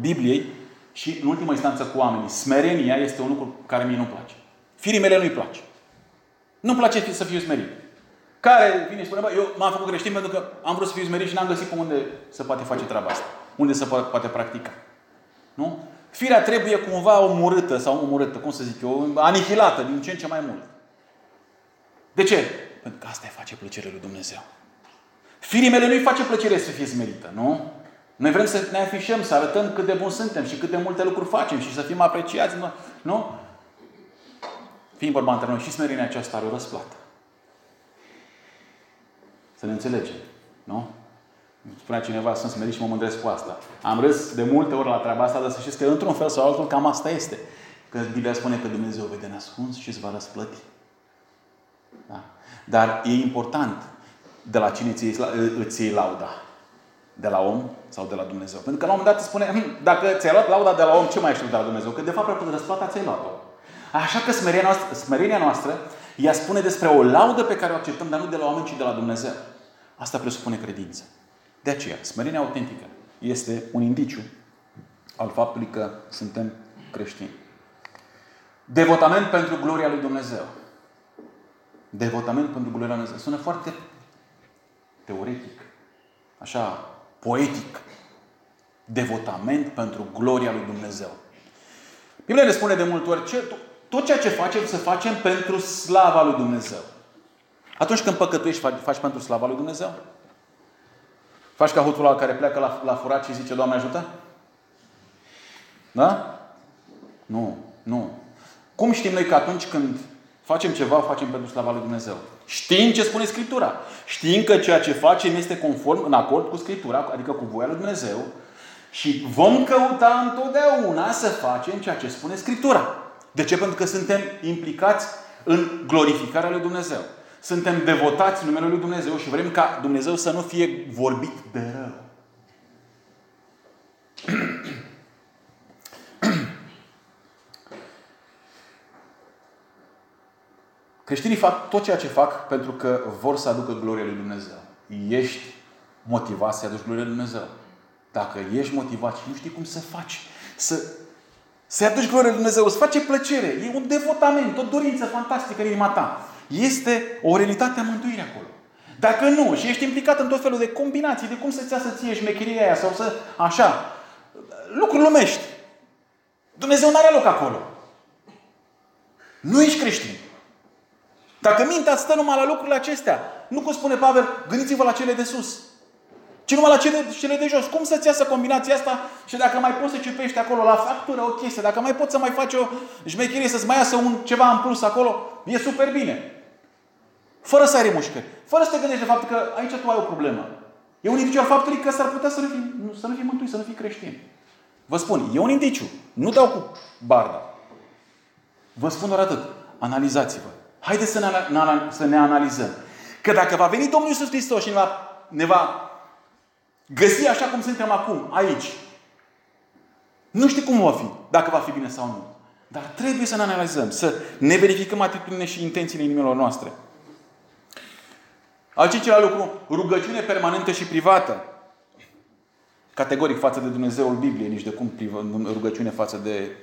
Bibliei și, în ultima instanță, cu oamenii. Smerenia este un lucru care mie nu-mi place. Firii mele nu-i place. Nu-mi place să fiu smerit. Care vine și spune, eu m-am făcut creștin pentru că am vrut să fiu smerit și n-am găsit pe unde se poate face treaba asta. Unde se poate practica. Nu? Firea trebuie cumva omorâtă sau omorâtă, cum să zic eu, anihilată din ce în ce mai mult. De ce? Pentru că asta îi face plăcerea lui Dumnezeu. Firii mele nu îi face plăcere să fie smerită, nu? Noi vrem să ne afișăm, să arătăm cât de buni suntem și cât de multe lucruri facem și să fim apreciați, nu? Fiind vorba între noi, și smerenia aceasta are o răsplată. Să ne înțelegem, nu? Spunea cineva, sunt smerit și mă mândresc cu asta. Am râs de multe ori la treaba asta, dar să știți că într-un fel sau altul cam asta este. Că Biblia spune că Dumnezeu vede ascuns și îți va răsplăti. Da? Dar e important de la cine îți iei lauda. De la om sau de la Dumnezeu. Pentru că la un moment dat spune, dacă ți-ai luat lauda de la om, ce mai ești de la Dumnezeu? Că de fapt, pentru răsplata ți-ai luat-o. Așa că smerenia noastră ea spune despre o laudă pe care o acceptăm, dar nu de la oameni, ci de la Dumnezeu. Asta presupune credință. De aceea, smerenia autentică este un indiciu al faptului că suntem creștini. Devotament pentru gloria lui Dumnezeu. Devotament pentru gloria lui Dumnezeu. Sună foarte teoretic. Așa, poetic. Devotament pentru gloria lui Dumnezeu. Biblia ne spune de multe ori, tot ceea ce facem, să facem pentru slava lui Dumnezeu. Atunci când păcătuiești, faci pentru slava lui Dumnezeu? Faci ca hoțul ăla care pleacă la furat și zice, Doamne ajută? Da? Nu. Cum știm noi că atunci când facem ceva, o facem pentru slava lui Dumnezeu? Știm ce spune Scriptura. Știm că ceea ce facem este conform, în acord cu Scriptura, adică cu voia lui Dumnezeu. Și vom căuta întotdeauna să facem ceea ce spune Scriptura. De ce? Pentru că suntem implicați în glorificarea lui Dumnezeu. Suntem devotați numelui lui Dumnezeu și vrem ca Dumnezeu să nu fie vorbit de rău. Creștinii fac tot ceea ce fac pentru că vor să aducă gloria lui Dumnezeu. Ești motivat să aduci gloria lui Dumnezeu. Dacă ești motivat și nu știi cum să faci, să-i aduci gloria lui Dumnezeu, îți face plăcere, e un devotament, o dorință fantastică în inima ta. Este o realitate a mântuirii acolo. Dacă nu, și ești implicat în tot felul de combinații, de cum să-ți iasă ție șmecheria aia sau să... așa. Lucruri lumești. Dumnezeu nu are loc acolo. Nu ești creștin. Dacă mintea stă numai la lucrurile acestea, nu cum spune Pavel, gândiți-vă la cele de sus, ci numai la cele de jos. Cum să-ți iasă combinația asta și dacă mai poți să ciupești acolo la factură o chestie, dacă mai poți să mai faci o șmecherie, să-ți mai iasă ceva în plus acolo, e super bine. Fără să ai remușcări. Fără să te gândești de fapt că aici tu ai o problemă. E un indiciu al faptului că s-ar putea să nu fii mântuit, să nu fii creștin. Vă spun, e un indiciu. Nu dau cu barda. Vă spun doar atât. Analizați-vă. Haideți să ne analizăm. Că dacă va veni Domnul Iisus Hristos și ne va găsi așa cum suntem acum, aici, nu știu cum va fi, dacă va fi bine sau nu. Dar trebuie să ne analizăm, să ne verificăm atitudinile și intențiile inimilor noastre. Al cincilea lucru, rugăciune permanentă și privată. Categoric față de Dumnezeul Bibliei, nici de cum rugăciune față de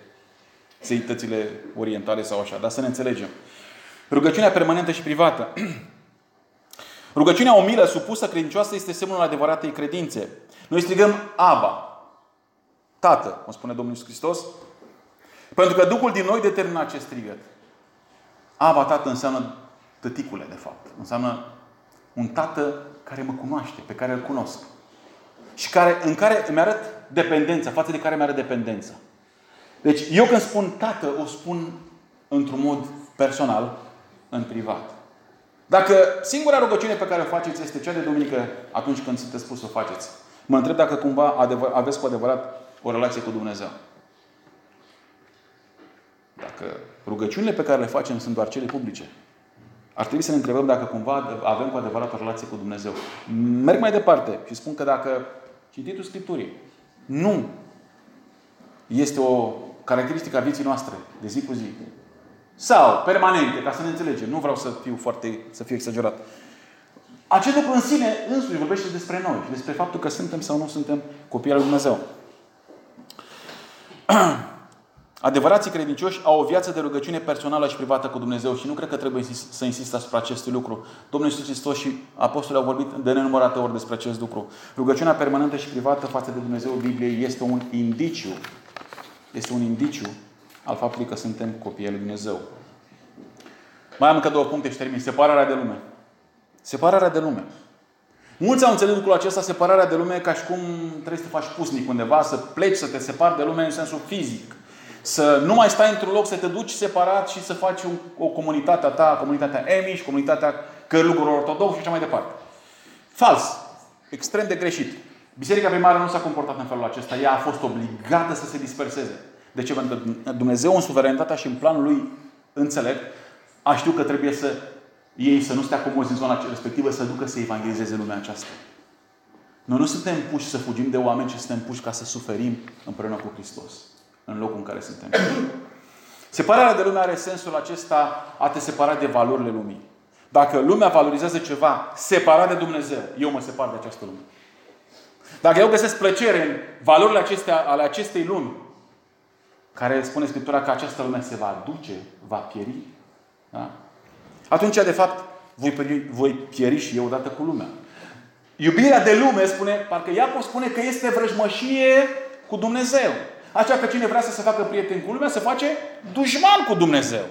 seitățile orientale sau așa. Dar să ne înțelegem. Rugăciunea permanentă și privată. Rugăciunea umilă, supusă, credincioasă, este semnul adevăratei credințe. Noi strigăm Aba, Tată, cum spune Domnul Iisus Hristos, pentru că Duhul din noi determină acest strigăt. Aba, Tată, înseamnă tăticule, de fapt. Înseamnă un tată care mă cunoaște, pe care îl cunosc. Și în care îmi arăt dependența, față de care îmi arăt dependența. Deci, eu când spun Tată, o spun într-un mod personal, în privat. Dacă singura rugăciune pe care o faceți este cea de duminică, atunci când sunteți spus să o faceți, mă întreb dacă cumva aveți cu adevărat o relație cu Dumnezeu. Dacă rugăciunile pe care le facem sunt doar cele publice, ar trebui să ne întrebăm dacă cumva avem cu adevărat o relație cu Dumnezeu. Merg mai departe și spun că dacă cititul Scripturii nu este o caracteristică a vieții noastre de zi cu zi, sau permanente, ca să ne înțelegem. Nu vreau să fiu exagerat. Acest lucru în sine însuși vorbește despre noi. Despre faptul că suntem sau nu suntem copii al lui Dumnezeu. Adevărații credincioși au o viață de rugăciune personală și privată cu Dumnezeu și nu cred că trebuie să insist asupra acestui lucru. Domnul Iisus Hristos și apostolii au vorbit de nenumărate ori despre acest lucru. Rugăciunea permanentă și privată față de Dumnezeu Bibliei este un indiciu. Este un indiciu al faptului că suntem copii ai lui Dumnezeu. Mai am încă două puncte și termin. Separarea de lume. Separarea de lume. Mulți au înțeles lucrul acesta, separarea de lume, ca și cum trebuie să te faci pusnic undeva, să pleci, să te separi de lume în sensul fizic. Să nu mai stai într-un loc, să te duci separat și să faci o comunitate a ta, comunitatea emiș, comunitatea cărlugurilor ortodox și așa mai departe. Fals. Extrem de greșit. Biserica primară nu s-a comportat în felul acesta. Ea a fost obligată să se disperseze. De ce? Pentru că Dumnezeu, în suveranitatea și în planul lui înțelept, a știut că trebuie să ei să nu stea comozi în zona respectivă, să ducă să evangelizeze lumea aceasta. Noi nu suntem puși să fugim de oameni, ci suntem puși ca să suferim împreună cu Hristos. În locul în care suntem. Separarea de lume are sensul acesta, a te separa de valorile lumii. Dacă lumea valorizează ceva separat de Dumnezeu, eu mă separ de această lume. Dacă eu găsesc plăcere în valorile acestea, ale acestei lumi, care spune Scriptura că această lume se va duce, va pieri, da? Atunci, de fapt, voi pieri și eu odată cu lumea. Iubirea de lume, spune, parcă Iacov spune că este vrăjmășie cu Dumnezeu. Așa că cine vrea să se facă prieten cu lumea, se face dușman cu Dumnezeu.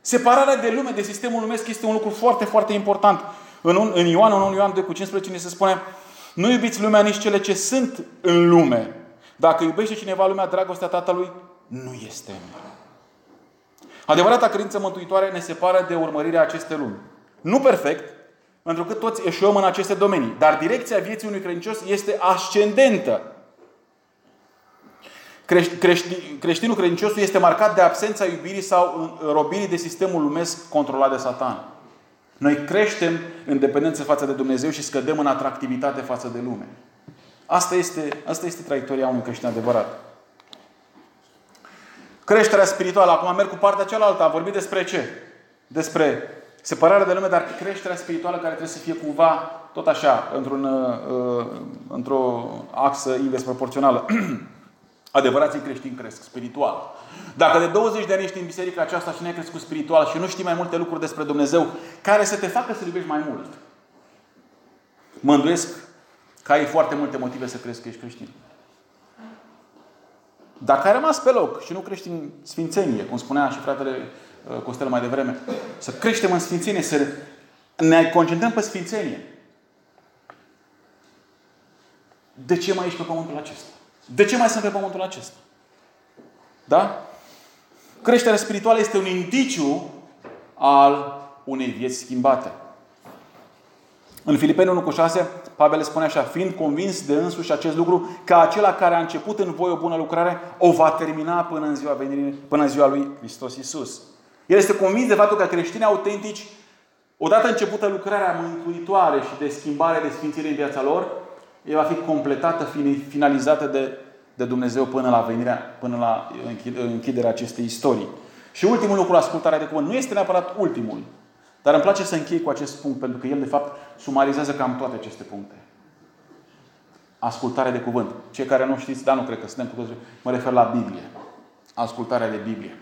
Separarea de lume, de sistemul lumesc, este un lucru foarte, foarte important. În Ioan, în 1 Ioan 2,15, ne se spune: nu iubiți lumea, nici cele ce sunt în lume. Dacă iubește cineva lumea, dragostea Tatălui nu este în lume. Adevărata credință mântuitoare ne separă de urmărirea acestei lumi. Nu perfect, pentru că toți eșuăm în aceste domenii. Dar direcția vieții unui credincios este ascendentă. Creștinul credincios este marcat de absența iubirii sau robirii de sistemul lumesc controlat de Satan. Noi creștem în dependență față de Dumnezeu și scădem în atractivitate față de lume. Asta este traiectoria unui creștin adevărat. Creșterea spirituală. Acum merg cu partea cealaltă. Am vorbit despre ce? Despre separarea de lume, dar creșterea spirituală, care trebuie să fie cumva tot așa, într-o axă invers proporțională. Adevărații creștini cresc spiritual. Dacă de 20 de ani ești în biserica aceasta și nu ai crescut spiritual și nu știi mai multe lucruri despre Dumnezeu care să te facă să-L iubești mai mult, mă îndoiesc că ai foarte multe motive să crezi că ești creștin. Dacă ai rămas pe loc și nu crești în sfințenie, cum spunea și fratele Costel mai devreme, să creștem în sfințenie, să ne concentrăm pe sfințenie. De ce mai ești pe pământul acesta? De ce mai sunt pe pământul acesta? Da? Creșterea spirituală este un indiciu al unei vieți schimbate. În Filipeni 1,6, Pavel spune așa: fiind convins de însuși acest lucru, că acela care a început în voi o bună lucrare, o va termina până în ziua lui Hristos Iisus. El este convins de faptul că creștinii autentici, odată începută lucrarea mântuitoare și de schimbare, de sfințire în viața lor, ea va fi completată, finalizată de Dumnezeu până la închiderea acestei istorii. Și ultimul lucru, ascultarea de cuvânt. Nu este neapărat ultimul, dar îmi place să închei cu acest punct, pentru că el, de fapt, sumarizează cam toate aceste puncte. Ascultarea de cuvânt. Cei care nu știți, dar nu cred că suntem cu toți, mă refer la Biblie. Ascultarea de Biblie.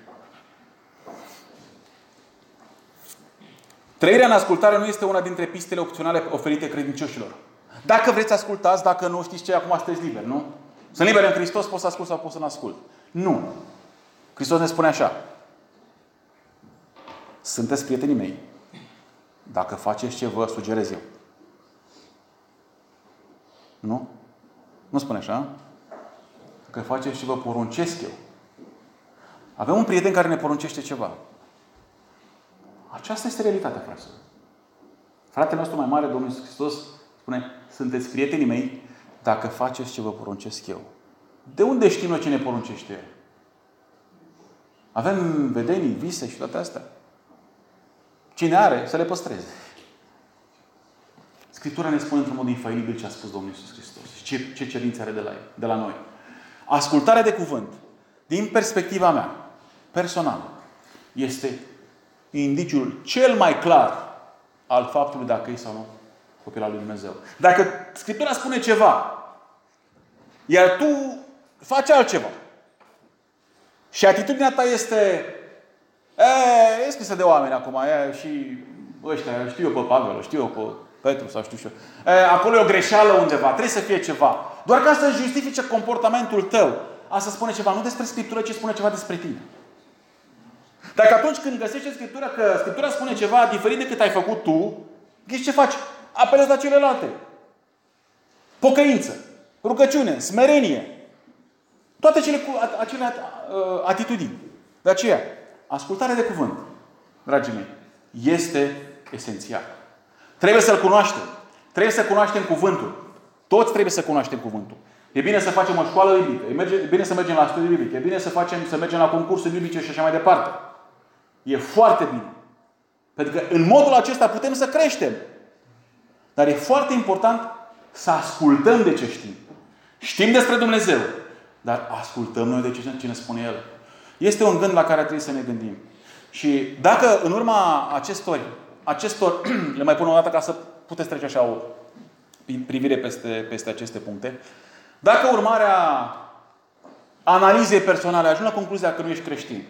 Trăirea în ascultare nu este una dintre pistele opționale oferite credincioșilor. Dacă vreți să ascultați, dacă nu știți ce, acum sunteți liberi, nu? Sunt liberi în Hristos, poți să ascult sau poți să nu ascult. Nu. Hristos ne spune așa: sunteți prietenii mei dacă faceți ce vă sugerez eu. Nu? Nu spune așa. Dacă faceți ce vă poruncesc eu. Avem un prieten care ne poruncește ceva. Aceasta este realitatea, fraților. Fratele nostru mai mare, Domnul Iisus Hristos, spune: sunteți prietenii mei dacă faceți ce vă poruncesc eu. De unde știm noi ce ne poruncește El? Avem vedenii, vise și toate astea. Cine are, să le păstreze. Scriptura ne spune într-un mod infailibil ce a spus Domnul Iisus Hristos și ce cerințe are de la noi. Ascultarea de cuvânt, din perspectiva mea personală, este indiciul cel mai clar al faptului dacă e sau nu copil al lui Dumnezeu. Dacă Scriptura spune ceva, iar tu faci altceva, Și atitudinea ta este e scrisă de oameni acum. E, și ăștia, știu eu pe Pavel, știu eu pe Petru sau știu și eu. E, acolo e o greșeală undeva. Trebuie să fie ceva. Doar ca să justifice comportamentul tău. Asta spune ceva nu despre Scriptură, ci spune ceva despre tine. Dacă atunci când găsești în Scriptură că Scriptura spune ceva diferit decât ai făcut tu, ghiși ce faci? Apelezi la celelalte. Pocăință, rugăciune, smerenie. Toate acele atitudini. De aceea, ascultarea de cuvânt, dragii mei, este esențial. Trebuie să-l cunoaștem. Trebuie să cunoaștem cuvântul. Toți trebuie să cunoaștem cuvântul. E bine să facem o școală biblică. E bine să mergem la studii biblice. E bine să mergem la concursuri biblice și așa mai departe. E foarte bine. Pentru că în modul acesta putem să creștem. Dar e foarte important să ascultăm de ce știm. Știm despre Dumnezeu. Dar ascultăm noi de ce ne spune El. Este un gând la care trebuie să ne gândim. Și dacă în urma acestor le mai pun o dată ca să puteți trece așa o privire peste aceste puncte. Dacă urmarea analizei personale ajungi la concluzia că nu ești creștin,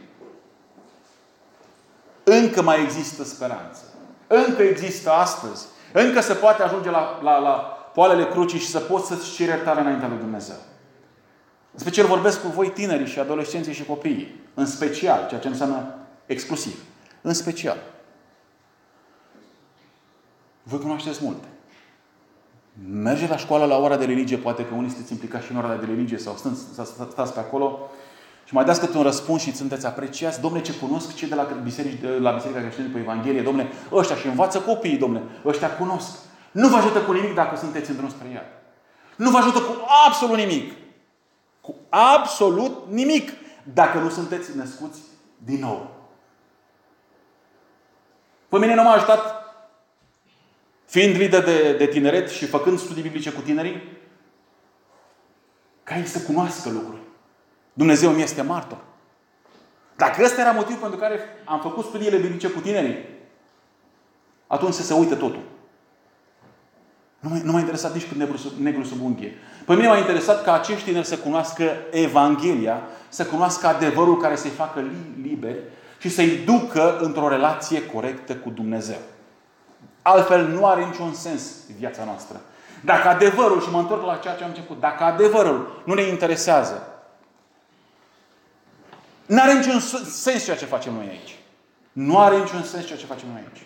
încă mai există speranță. Încă există astăzi. Încă se poate ajunge la poalele crucii și să poți să-ți ceri iertare înaintea lui Dumnezeu. În special vorbesc cu voi tinerii și adolescenții și copiii. În special, ceea ce înseamnă exclusiv. În special. Voi cunoașteți multe. Mergeți la școală la ora de religie. Poate că unii sunteți implicați și în ora de religie sau stați pe acolo și mai dați câte un răspuns și sunteți apreciați. Dom'le, ce cunosc cei de la Biserica Creștină pe Evanghelie. Dom'le, ăștia și învață copiii, dom'le. Ăștia cunosc. Nu vă ajută cu nimic dacă sunteți în drum spre ea. Nu vă ajută cu absolut nimic. Cu absolut nimic. Dacă nu sunteți născuți din nou. Pe mine nu m-a ajutat fiind lider de tineret și făcând studii biblice cu tinerii, ca ei să cunoască lucruri. Dumnezeu mi este martor. Dacă ăsta era motivul pentru care am făcut studiile biblice cu tinerii, atunci se uită totul. Nu m-a interesat nici când negru sub unghie. Pe mine m-a interesat ca acești tineri să cunoască Evanghelia, să cunoască adevărul care să-i facă liberi și să-i ducă într-o relație corectă cu Dumnezeu. Altfel nu are niciun sens viața noastră. Dacă adevărul, și mă întorc la ceea ce am început, dacă adevărul nu ne interesează, n-are niciun sens ceea ce facem noi aici. Nu are niciun sens ceea ce facem noi aici.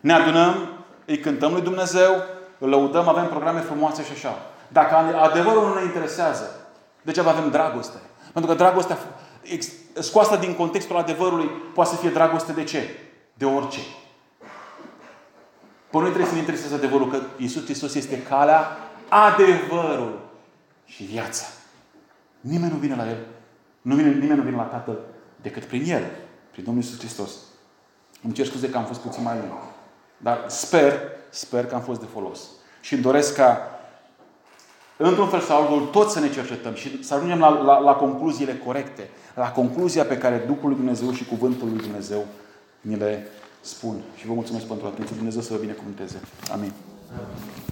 Ne adunăm, îi cântăm lui Dumnezeu, îl lăudăm, avem programe frumoase și așa. Dacă adevărul nu ne interesează, degeaba avem dragoste. Pentru că dragostea scoasă din contextul adevărului poate să fie dragoste de ce? De orice. Pe noi trebuie să ne intereseze adevărul, că Iisus Hristos este calea, adevărul și viața. Nimeni nu vine la El. Nimeni nu vine la Tatăl decât prin El. Prin Domnul Iisus Hristos. Îmi cer scuze că am fost puțin mai lung. Dar sper că am fost de folos. Și îmi doresc ca într-un fel sau altul toți să ne cercetăm și să ajungem la concluziile corecte. La concluzia pe care Duhul lui Dumnezeu și Cuvântul lui Dumnezeu ni le spun. Și vă mulțumesc pentru atenție. Dumnezeu să vă binecuvânteze. Amin.